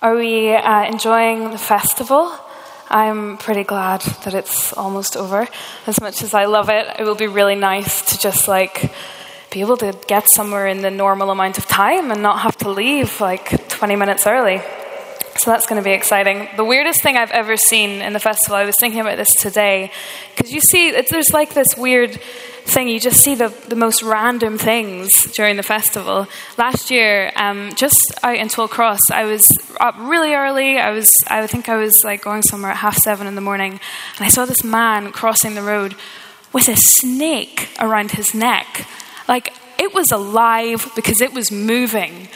Are we enjoying the festival? I'm pretty glad that it's almost over. As much as I love it, it will be really nice to just like be able to get somewhere in the normal amount of time and not have to leave like 20 minutes early. So that's going to be exciting. The weirdest thing I've ever seen in the festival, I was thinking about this today, because you see, there's like this weird thing, you just see the most random things during the festival. Last year, just out in Tollcross, I was up really early. I think I was like going somewhere at 7:30 in the morning, and I saw this man crossing the road with a snake around his neck. Like, it was alive because it was moving.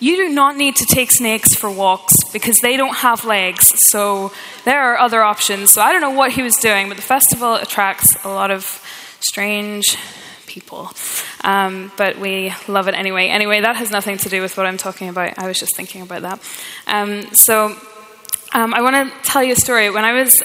You do not need to take snakes for walks because they don't have legs, so there are other options. So I don't know what he was doing, but the festival attracts a lot of strange people. But we love it anyway. Anyway, that has nothing to do with what I'm talking about. I was just thinking about that. I want to tell you a story. When I was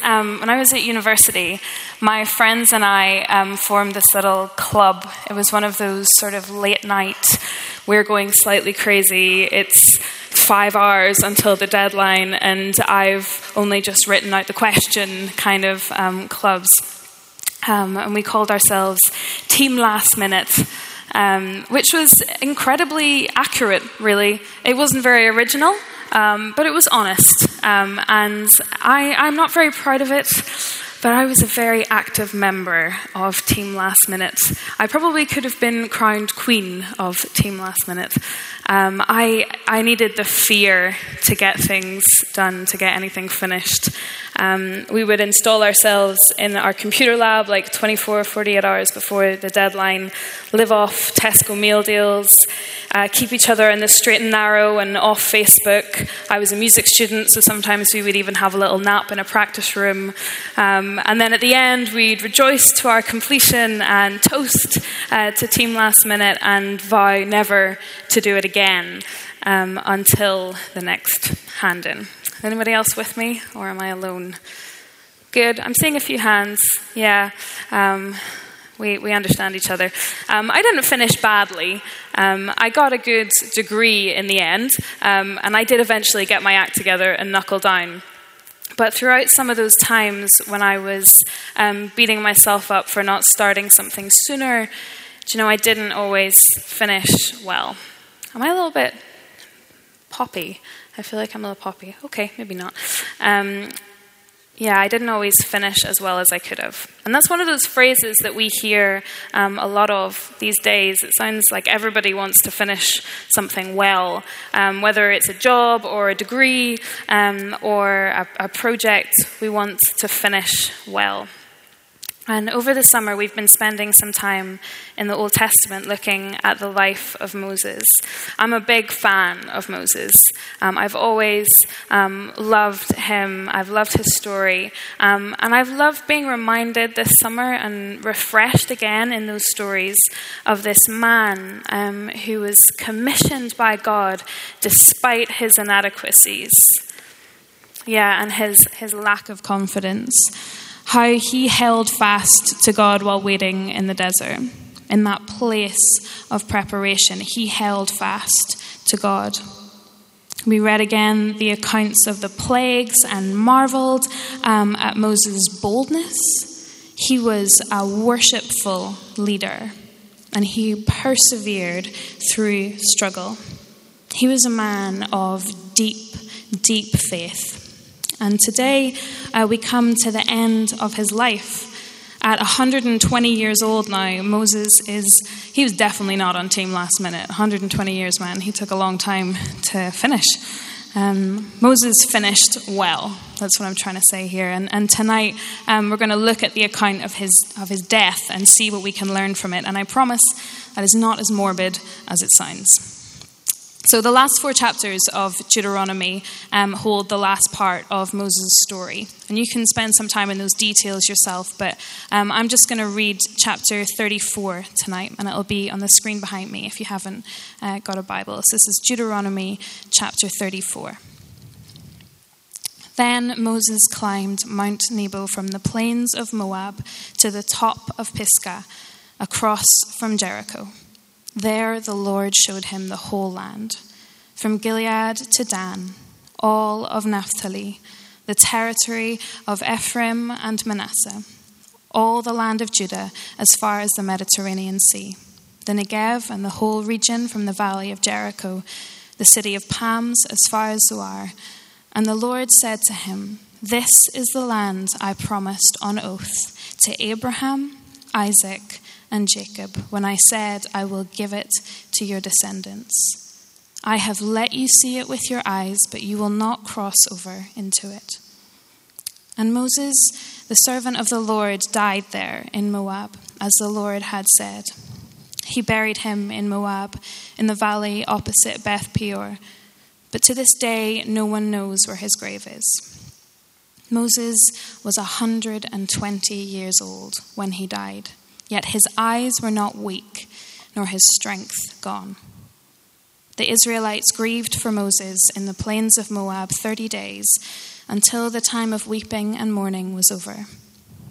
at university, my friends and I formed this little club. It was one of those sort of late night, we're going slightly crazy, it's 5 hours until the deadline, and I've only just written out the question kind of clubs. And we called ourselves Team Last Minute, which was incredibly accurate, really. It wasn't very original. But it was honest, and I'm not very proud of it, but I was a very active member of Team Last Minute. I probably could have been crowned queen of Team Last Minute. I needed the fear to get things done, to get anything finished. We would install ourselves in our computer lab like 24, 48 hours before the deadline, live off Tesco meal deals, keep each other in the straight and narrow and off Facebook. I was a music student, so sometimes we would even have a little nap in a practice room. And then at the end, we'd rejoice to our completion and toast to Team Last Minute and vow never to do it again until the next hand-in. Is anybody else with me, or am I alone? Good. I'm seeing a few hands. Yeah, we understand each other. I didn't finish badly. I got a good degree in the end, and I did eventually get my act together and knuckle down. But throughout some of those times when I was beating myself up for not starting something sooner, do you know, I didn't always finish well. Am I a little bit poppy? I feel like I'm a little poppy. Okay, maybe not. I didn't always finish as well as I could have. And that's one of those phrases that we hear a lot of these days. It sounds like everybody wants to finish something well, whether it's a job or a degree or a project, we want to finish well. And over the summer, we've been spending some time in the Old Testament looking at the life of Moses. I'm a big fan of Moses. I've always loved him. I've loved his story. And I've loved being reminded this summer and refreshed again in those stories of this man who was commissioned by God despite his inadequacies. Yeah, and his lack of confidence. How he held fast to God while waiting in the desert. In that place of preparation, he held fast to God. We read again the accounts of the plagues and marveled at Moses' boldness. He was a worshipful leader, and he persevered through struggle. He was a man of deep, deep faith. And today we come to the end of his life. At 120 years old now, Moses he was definitely not on Team Last Minute. 120 years, man. He took a long time to finish. Moses finished well. That's what I'm trying to say here. And tonight we're going to look at the account of his death and see what we can learn from it. And I promise that is not as morbid as it sounds. So the last 4 chapters of Deuteronomy hold the last part of Moses' story. And you can spend some time in those details yourself, but I'm just going to read chapter 34 tonight, and it'll be on the screen behind me if you haven't got a Bible. So this is Deuteronomy chapter 34. Then Moses climbed Mount Nebo from the plains of Moab to the top of Pisgah, across from Jericho. There the Lord showed him the whole land, from Gilead to Dan, all of Naphtali, the territory of Ephraim and Manasseh, all the land of Judah as far as the Mediterranean Sea, the Negev and the whole region from the valley of Jericho, the city of palms as far as Zoar. And the Lord said to him, "This is the land I promised on oath to Abraham, Isaac, and Jacob, when I said, I will give it to your descendants. I have let you see it with your eyes, but you will not cross over into it." And Moses, the servant of the Lord, died there in Moab, as the Lord had said. He buried him in Moab, in the valley opposite Beth Peor. But to this day, no one knows where his grave is. Moses was 120 years old when he died, yet his eyes were not weak, nor his strength gone. The Israelites grieved for Moses in the plains of Moab 30 days, until the time of weeping and mourning was over.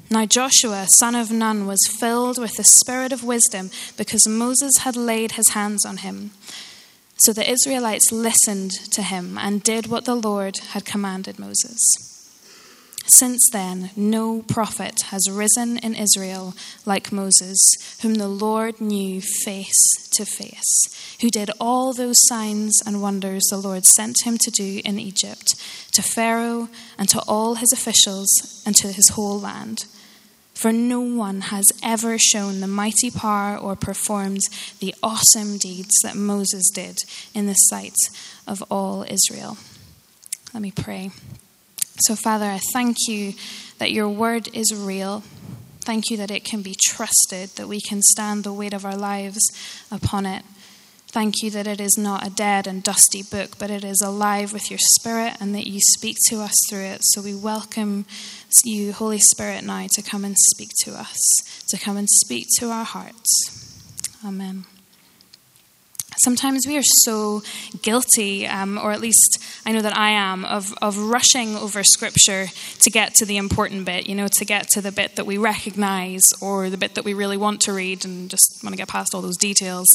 Now Joshua, son of Nun, was filled with the spirit of wisdom because Moses had laid his hands on him. So the Israelites listened to him and did what the Lord had commanded Moses. Since then, no prophet has risen in Israel like Moses, whom the Lord knew face to face, who did all those signs and wonders the Lord sent him to do in Egypt, to Pharaoh and to all his officials and to his whole land. For no one has ever shown the mighty power or performed the awesome deeds that Moses did in the sight of all Israel. Let me pray. So, Father, I thank you that your word is real. Thank you that it can be trusted, that we can stand the weight of our lives upon it. Thank you that it is not a dead and dusty book, but it is alive with your Spirit and that you speak to us through it. So we welcome you, Holy Spirit, now to come and speak to us, to come and speak to our hearts. Amen. Sometimes we are so guilty, or at least I know that I am, of rushing over Scripture to get to the important bit, you know, to get to the bit that we recognize or the bit that we really want to read and just want to get past all those details.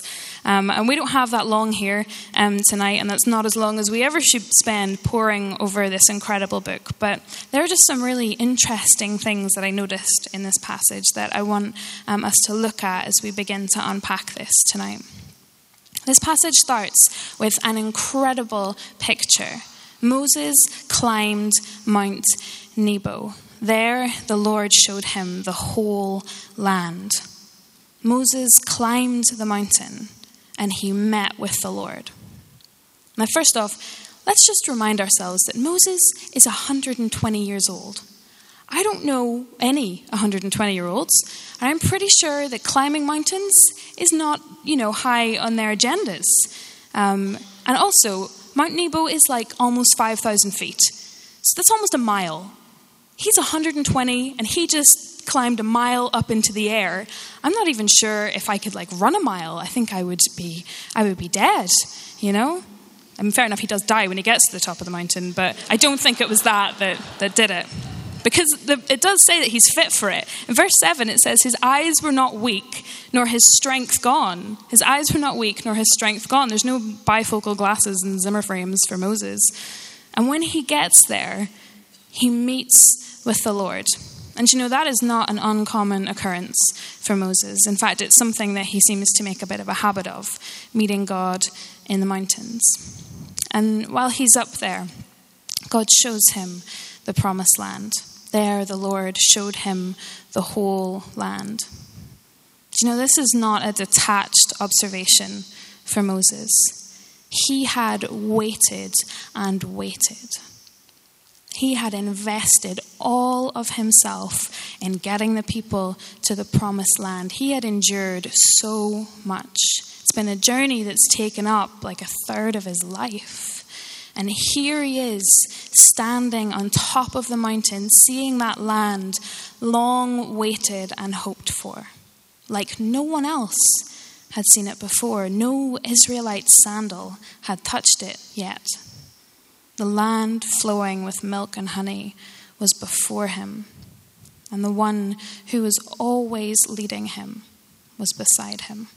And we don't have that long here tonight, and that's not as long as we ever should spend poring over this incredible book. But there are just some really interesting things that I noticed in this passage that I want us to look at as we begin to unpack this tonight. This passage starts with an incredible picture. Moses climbed Mount Nebo. There, the Lord showed him the whole land. Moses climbed the mountain and he met with the Lord. Now, first off, let's just remind ourselves that Moses is 120 years old. I don't know any 120-year-olds. I'm pretty sure that climbing mountains is not, high on their agendas. And also, Mount Nebo is like almost 5,000 feet. So that's almost a mile. He's 120, and he just climbed a mile up into the air. I'm not even sure if I could, run a mile. I think I would be dead, I mean, fair enough, he does die when he gets to the top of the mountain, but I don't think it was that did it. Because it does say that he's fit for it. In verse 7, it says, his eyes were not weak, nor his strength gone. His eyes were not weak, nor his strength gone. There's no bifocal glasses and Zimmer frames for Moses. And when he gets there, he meets with the Lord. And that is not an uncommon occurrence for Moses. In fact, it's something that he seems to make a bit of a habit of, meeting God in the mountains. And while he's up there, God shows him the promised land. There, the Lord showed him the whole land. This is not a detached observation for Moses. He had waited and waited. He had invested all of himself in getting the people to the promised land. He had endured so much. It's been a journey that's taken up like a third of his life. And here he is, standing on top of the mountain, seeing that land long waited and hoped for. Like no one else had seen it before. No Israelite sandal had touched it yet. The land flowing with milk and honey was before him. And the one who was always leading him was beside him.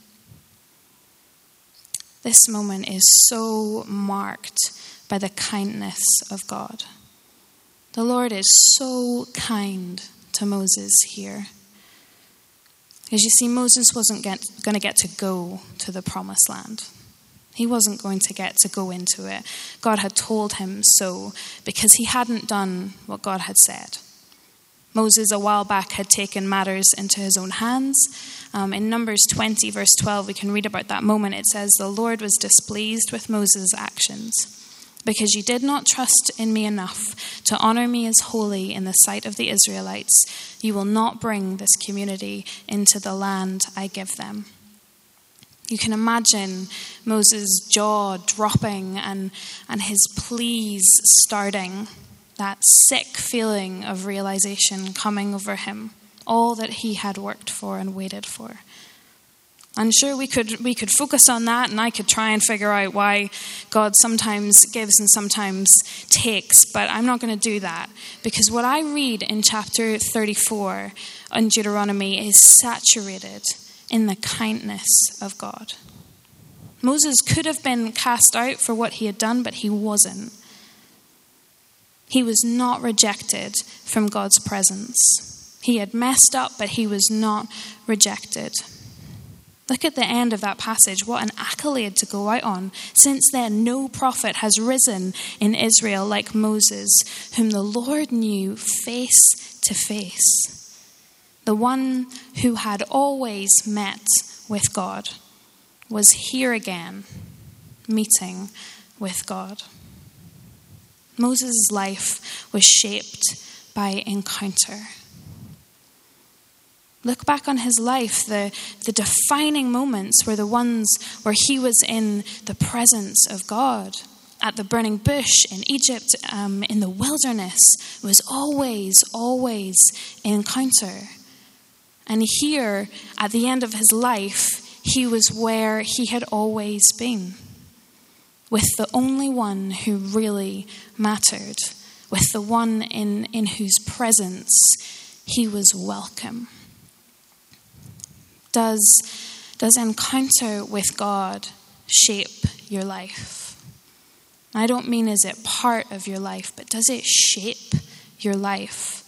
This moment is so marked by the kindness of God. The Lord is so kind to Moses here. As you see, Moses wasn't going to get to go to the promised land. He wasn't going to get to go into it. God had told him so because he hadn't done what God had said. Moses, a while back, had taken matters into his own hands. In Numbers 20, verse 12, we can read about that moment. It says, "The Lord was displeased with Moses' actions, because you did not trust in me enough to honor me as holy in the sight of the Israelites. You will not bring this community into the land I give them." You can imagine Moses' jaw dropping and his pleas starting. That sick feeling of realization coming over him, all that he had worked for and waited for. I'm sure we could focus on that, and I could try and figure out why God sometimes gives and sometimes takes, but I'm not going to do that, because what I read in chapter 34 on Deuteronomy is saturated in the kindness of God. Moses could have been cast out for what he had done, but he wasn't. He was not rejected from God's presence. He had messed up, but he was not rejected. Look at the end of that passage. What an accolade to go out on. "Since then, no prophet has risen in Israel like Moses, whom the Lord knew face to face." The one who had always met with God was here again, meeting with God. Moses' life was shaped by encounter. Look back on his life. The defining moments were the ones where he was in the presence of God. At the burning bush in Egypt, in the wilderness, was always encounter. And here, at the end of his life, he was where he had always been. With the only one who really mattered, with the one in whose presence he was welcome. Does encounter with God shape your life? I don't mean is it part of your life, but does it shape your life?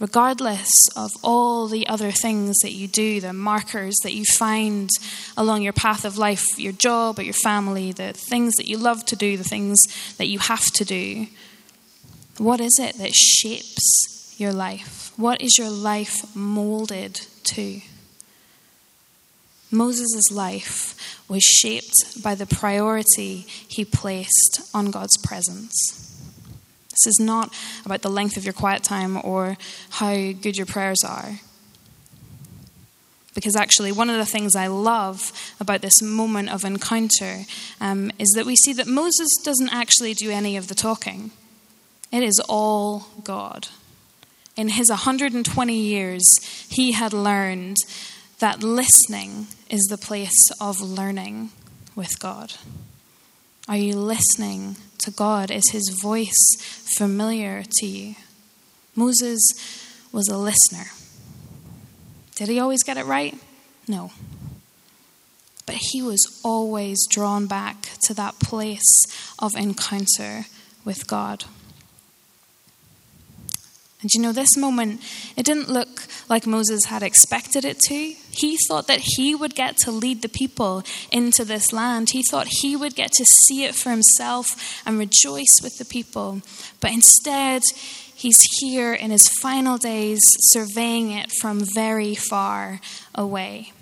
Regardless of all the other things that you do, the markers that you find along your path of life, your job or your family, the things that you love to do, the things that you have to do, what is it that shapes your life? What is your life molded to? Moses' life was shaped by the priority he placed on God's presence. This is not about the length of your quiet time or how good your prayers are. Because actually, one of the things I love about this moment of encounter is that we see that Moses doesn't actually do any of the talking. It is all God. In his 120 years, he had learned that listening is the place of learning with God. Are you listening to God? Is his voice familiar to you? Moses was a listener. Did he always get it right? No. But he was always drawn back to that place of encounter with God. And you know, this moment, it didn't look like Moses had expected it to. He thought that he would get to lead the people into this land. He thought he would get to see it for himself and rejoice with the people. But instead, he's here in his final days, surveying it from very far away.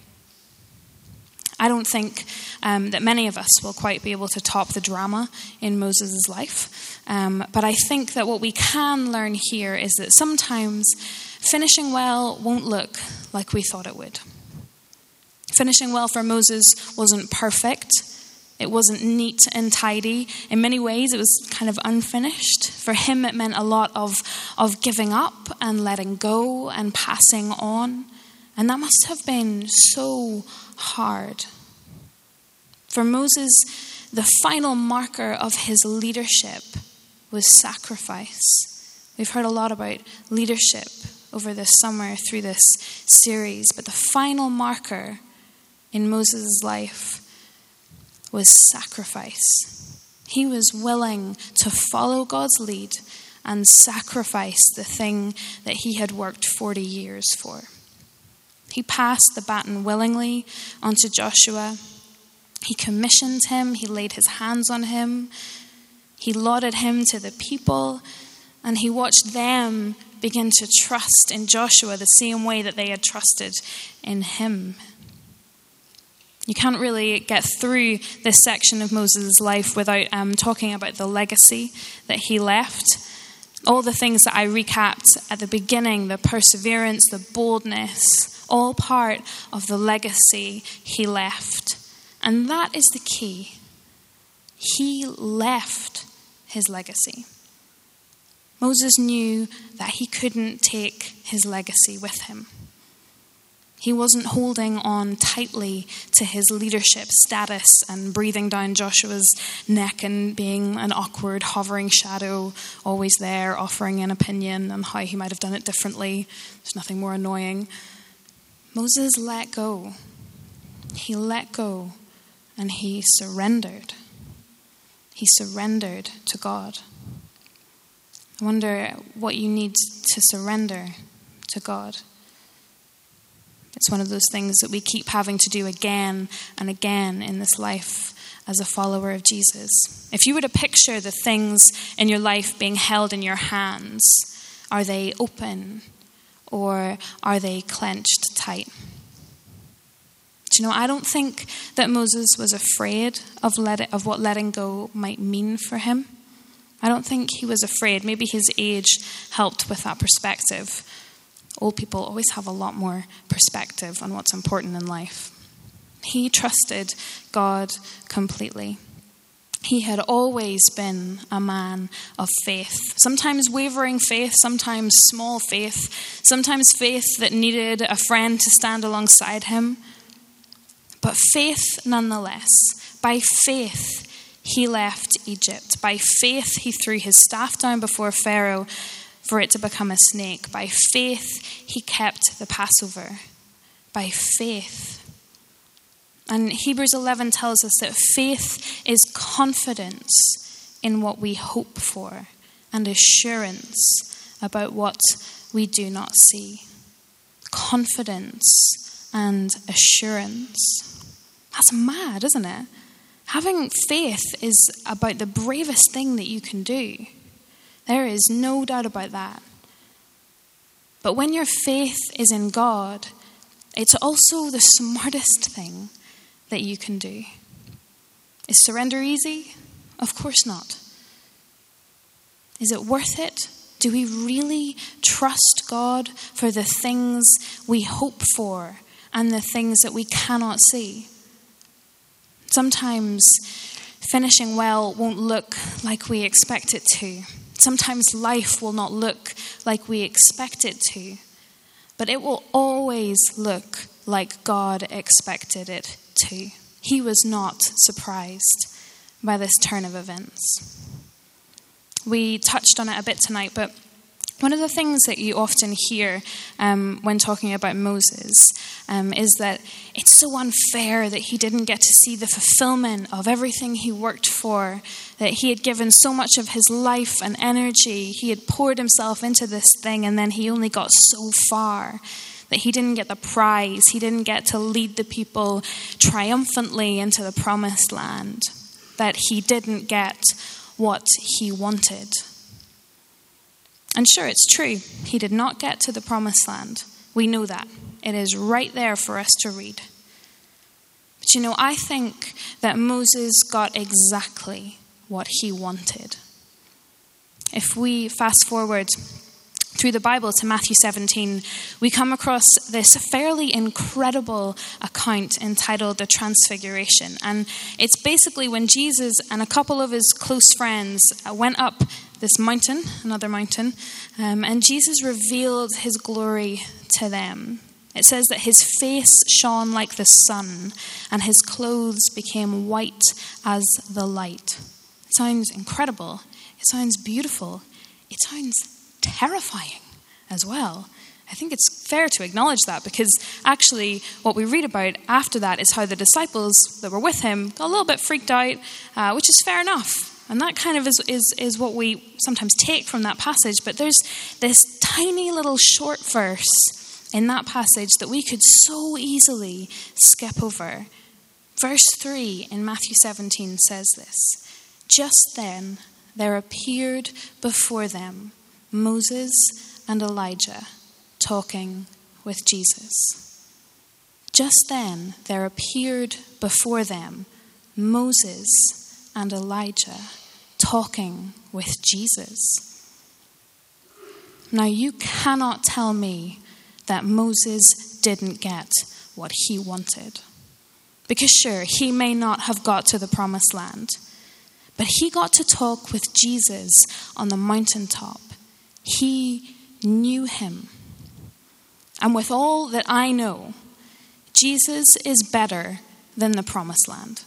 I don't think that many of us will quite be able to top the drama in Moses' life. But I think that what we can learn here is that sometimes finishing well won't look like we thought it would. Finishing well for Moses wasn't perfect. It wasn't neat and tidy. In many ways, it was kind of unfinished. For him, it meant a lot of giving up and letting go and passing on. And that must have been so hard. For Moses, the final marker of his leadership was sacrifice. We've heard a lot about leadership over this summer through this series, but the final marker in Moses' life was sacrifice. He was willing to follow God's lead and sacrifice the thing that he had worked 40 years for. He passed the baton willingly onto Joshua. He commissioned him. He laid his hands on him. He lauded him to the people. And he watched them begin to trust in Joshua the same way that they had trusted in him. You can't really get through this section of Moses' life without talking about the legacy that he left. All the things that I recapped at the beginning, the perseverance, the boldness, all part of the legacy he left. And that is the key. He left his legacy. Moses knew that he couldn't take his legacy with him. He wasn't holding on tightly to his leadership status and breathing down Joshua's neck and being an awkward, hovering shadow, always there, offering an opinion on how he might have done it differently. There's nothing more annoying. Moses let go. He let go and he surrendered. He surrendered to God. I wonder what you need to surrender to God. It's one of those things that we keep having to do again and again in this life as a follower of Jesus. If you were to picture the things in your life being held in your hands, are they open or are they clenched tight? Do you know, I don't think that Moses was afraid of what letting go might mean for him. I don't think he was afraid. Maybe his age helped with that perspective. Old people always have a lot more perspective on what's important in life. He trusted God completely. He had always been a man of faith. Sometimes wavering faith, sometimes small faith, sometimes faith that needed a friend to stand alongside him. But faith nonetheless. By faith, he left Egypt. By faith, he threw his staff down before Pharaoh for it to become a snake. By faith, he kept the Passover. By faith. And Hebrews 11 tells us that faith is confidence in what we hope for and assurance about what we do not see. Confidence and assurance. That's mad, isn't it? Having faith is about the bravest thing that you can do. There is no doubt about that. But when your faith is in God, it's also the smartest thing that you can do. Is surrender easy? Of course not. Is it worth it? Do we really trust God for the things we hope for and the things that we cannot see? Sometimes finishing well won't look like we expect it to. Sometimes life will not look like we expect it to, but it will always look like God expected it to. He was not surprised by this turn of events. We touched on it a bit tonight, but one of the things that you often hear when talking about Moses is that it's so unfair that he didn't get to see the fulfillment of everything he worked for, that he had given so much of his life and energy, he had poured himself into this thing, and then he only got so far, that he didn't get the prize, he didn't get to lead the people triumphantly into the promised land, that he didn't get what he wanted. And sure, it's true. He did not get to the promised land. We know that. It is right there for us to read. But you know, I think that Moses got exactly what he wanted. If we fast forward through the Bible to Matthew 17, we come across this fairly incredible account entitled The Transfiguration. And it's basically when Jesus and a couple of his close friends went up this mountain, another mountain, and Jesus revealed his glory to them. It says that his face shone like the sun and his clothes became white as the light. It sounds incredible. It sounds beautiful. It sounds terrifying as well. I think it's fair to acknowledge that, because actually what we read about after that is how the disciples that were with him got a little bit freaked out, which is fair enough. And that kind of is what we sometimes take from that passage. But there's this tiny little short verse in that passage that we could so easily skip over. Verse 3 in Matthew 17 says this. Just then there appeared before them Moses and Elijah talking with Jesus. Just then there appeared before them Moses and Elijah talking with Jesus. Now you cannot tell me that Moses didn't get what he wanted. Because sure, he may not have got to the promised land, but he got to talk with Jesus on the mountaintop. He knew him. And with all that I know, Jesus is better than the promised land.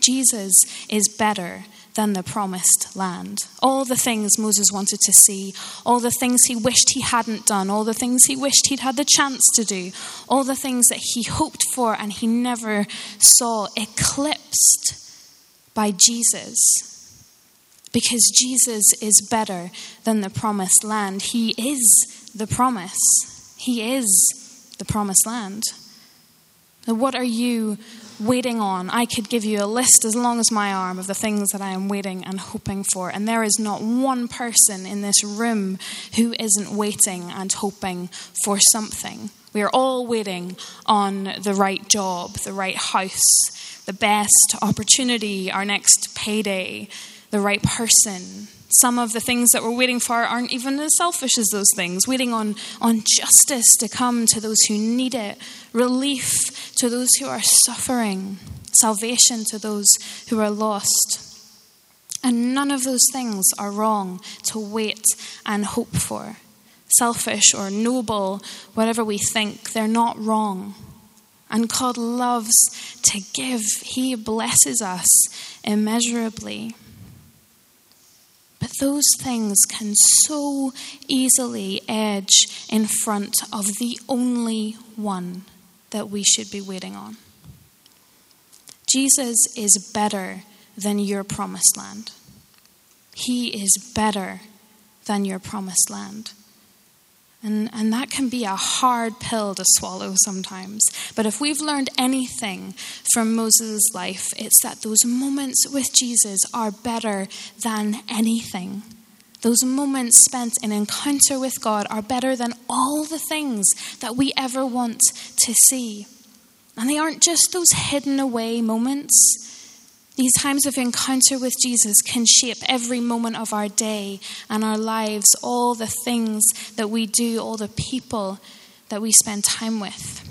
Jesus is better than the promised land. All the things Moses wanted to see, all the things he wished he hadn't done, all the things he wished he'd had the chance to do, all the things that he hoped for and he never saw, eclipsed by Jesus. Because Jesus is better than the promised land. He is the promise. He is the promised land. What are you waiting on? I could give you a list as long as my arm of the things that I am waiting and hoping for. And there is not one person in this room who isn't waiting and hoping for something. We are all waiting on the right job, the right house, the best opportunity, our next payday, the right person. Some of the things that we're waiting for aren't even as selfish as those things. Waiting on justice to come to those who need it. Relief to those who are suffering. Salvation to those who are lost. And none of those things are wrong to wait and hope for. Selfish or noble, whatever we think, they're not wrong. And God loves to give. He blesses us immeasurably. But those things can so easily edge in front of the only one that we should be waiting on. Jesus is better than your promised land. He is better than your promised land. And that can be a hard pill to swallow sometimes. But if we've learned anything from Moses' life, it's that those moments with Jesus are better than anything. Those moments spent in encounter with God are better than all the things that we ever want to see. And they aren't just those hidden away moments. These times of encounter with Jesus can shape every moment of our day and our lives, all the things that we do, all the people that we spend time with.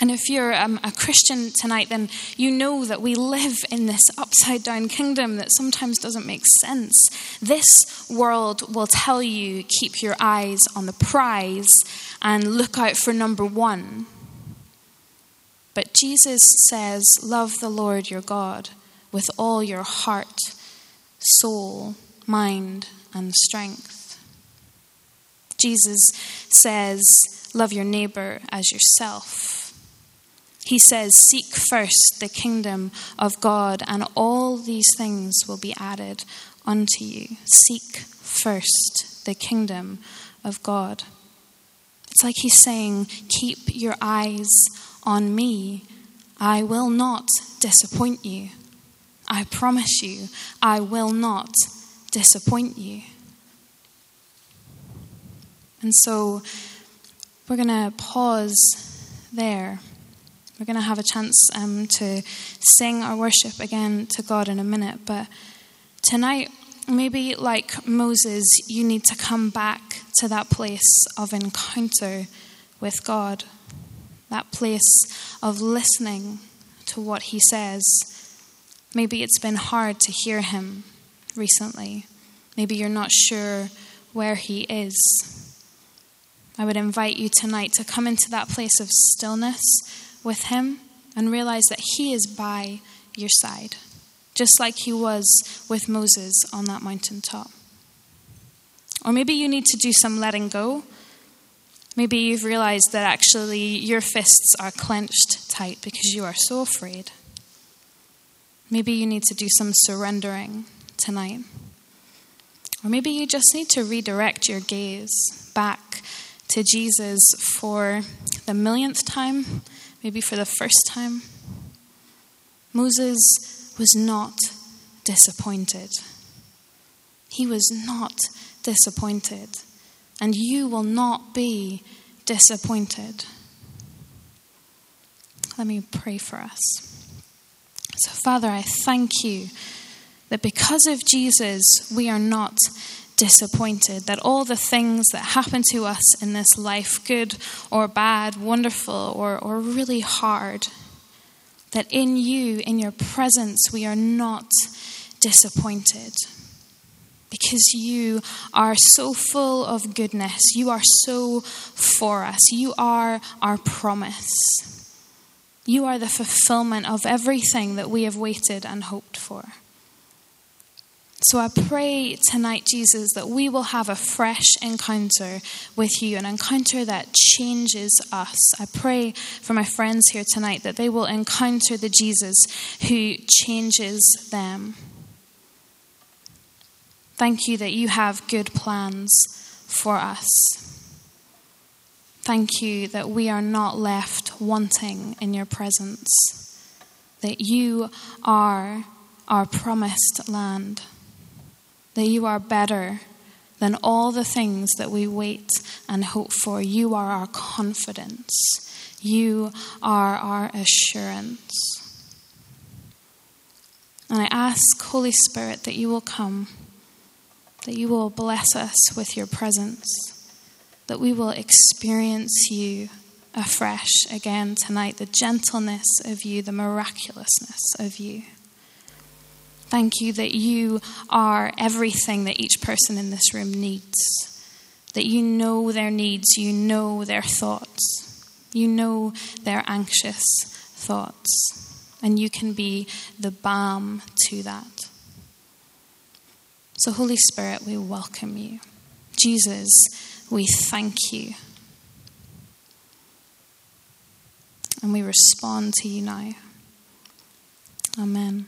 And if you're a Christian tonight, then you know that we live in this upside-down kingdom that sometimes doesn't make sense. This world will tell you, keep your eyes on the prize and look out for number one. But Jesus says, love the Lord your God with all your heart, soul, mind, and strength. Jesus says, love your neighbor as yourself. He says, seek first the kingdom of God, and all these things will be added unto you. Seek first the kingdom of God. It's like he's saying, keep your eyes on me. I will not disappoint you. I promise you, I will not disappoint you. And so we're going to pause there. We're going to have a chance to sing our worship again to God in a minute. But tonight, maybe like Moses, you need to come back to that place of encounter with God. That place of listening to what he says. Maybe it's been hard to hear him recently. Maybe you're not sure where he is. I would invite you tonight to come into that place of stillness with him and realize that he is by your side, just like he was with Moses on that mountaintop. Or maybe you need to do some letting go. Maybe you've realized that actually your fists are clenched tight because you are so afraid. Maybe you need to do some surrendering tonight. Or maybe you just need to redirect your gaze back to Jesus for the millionth time, maybe for the first time. Moses was not disappointed. He was not disappointed. And you will not be disappointed. Let me pray for us. So, Father, I thank you that because of Jesus, we are not disappointed, that all the things that happen to us in this life, good or bad, wonderful or really hard, that in you, in your presence, we are not disappointed. Because you are so full of goodness. You are so for us. You are our promise. You are the fulfillment of everything that we have waited and hoped for. So I pray tonight, Jesus, that we will have a fresh encounter with you, an encounter that changes us. I pray for my friends here tonight that they will encounter the Jesus who changes them. Thank you that you have good plans for us. Thank you that we are not left wanting in your presence, that you are our promised land, that you are better than all the things that we wait and hope for. You are our confidence. You are our assurance. And I ask, Holy Spirit, that you will come, that you will bless us with your presence, that we will experience you afresh again tonight, the gentleness of you, the miraculousness of you. Thank you that you are everything that each person in this room needs, that you know their needs, you know their thoughts, you know their anxious thoughts, and you can be the balm to that. So, Holy Spirit, we welcome you. Jesus, we thank you. And we respond to you now. Amen.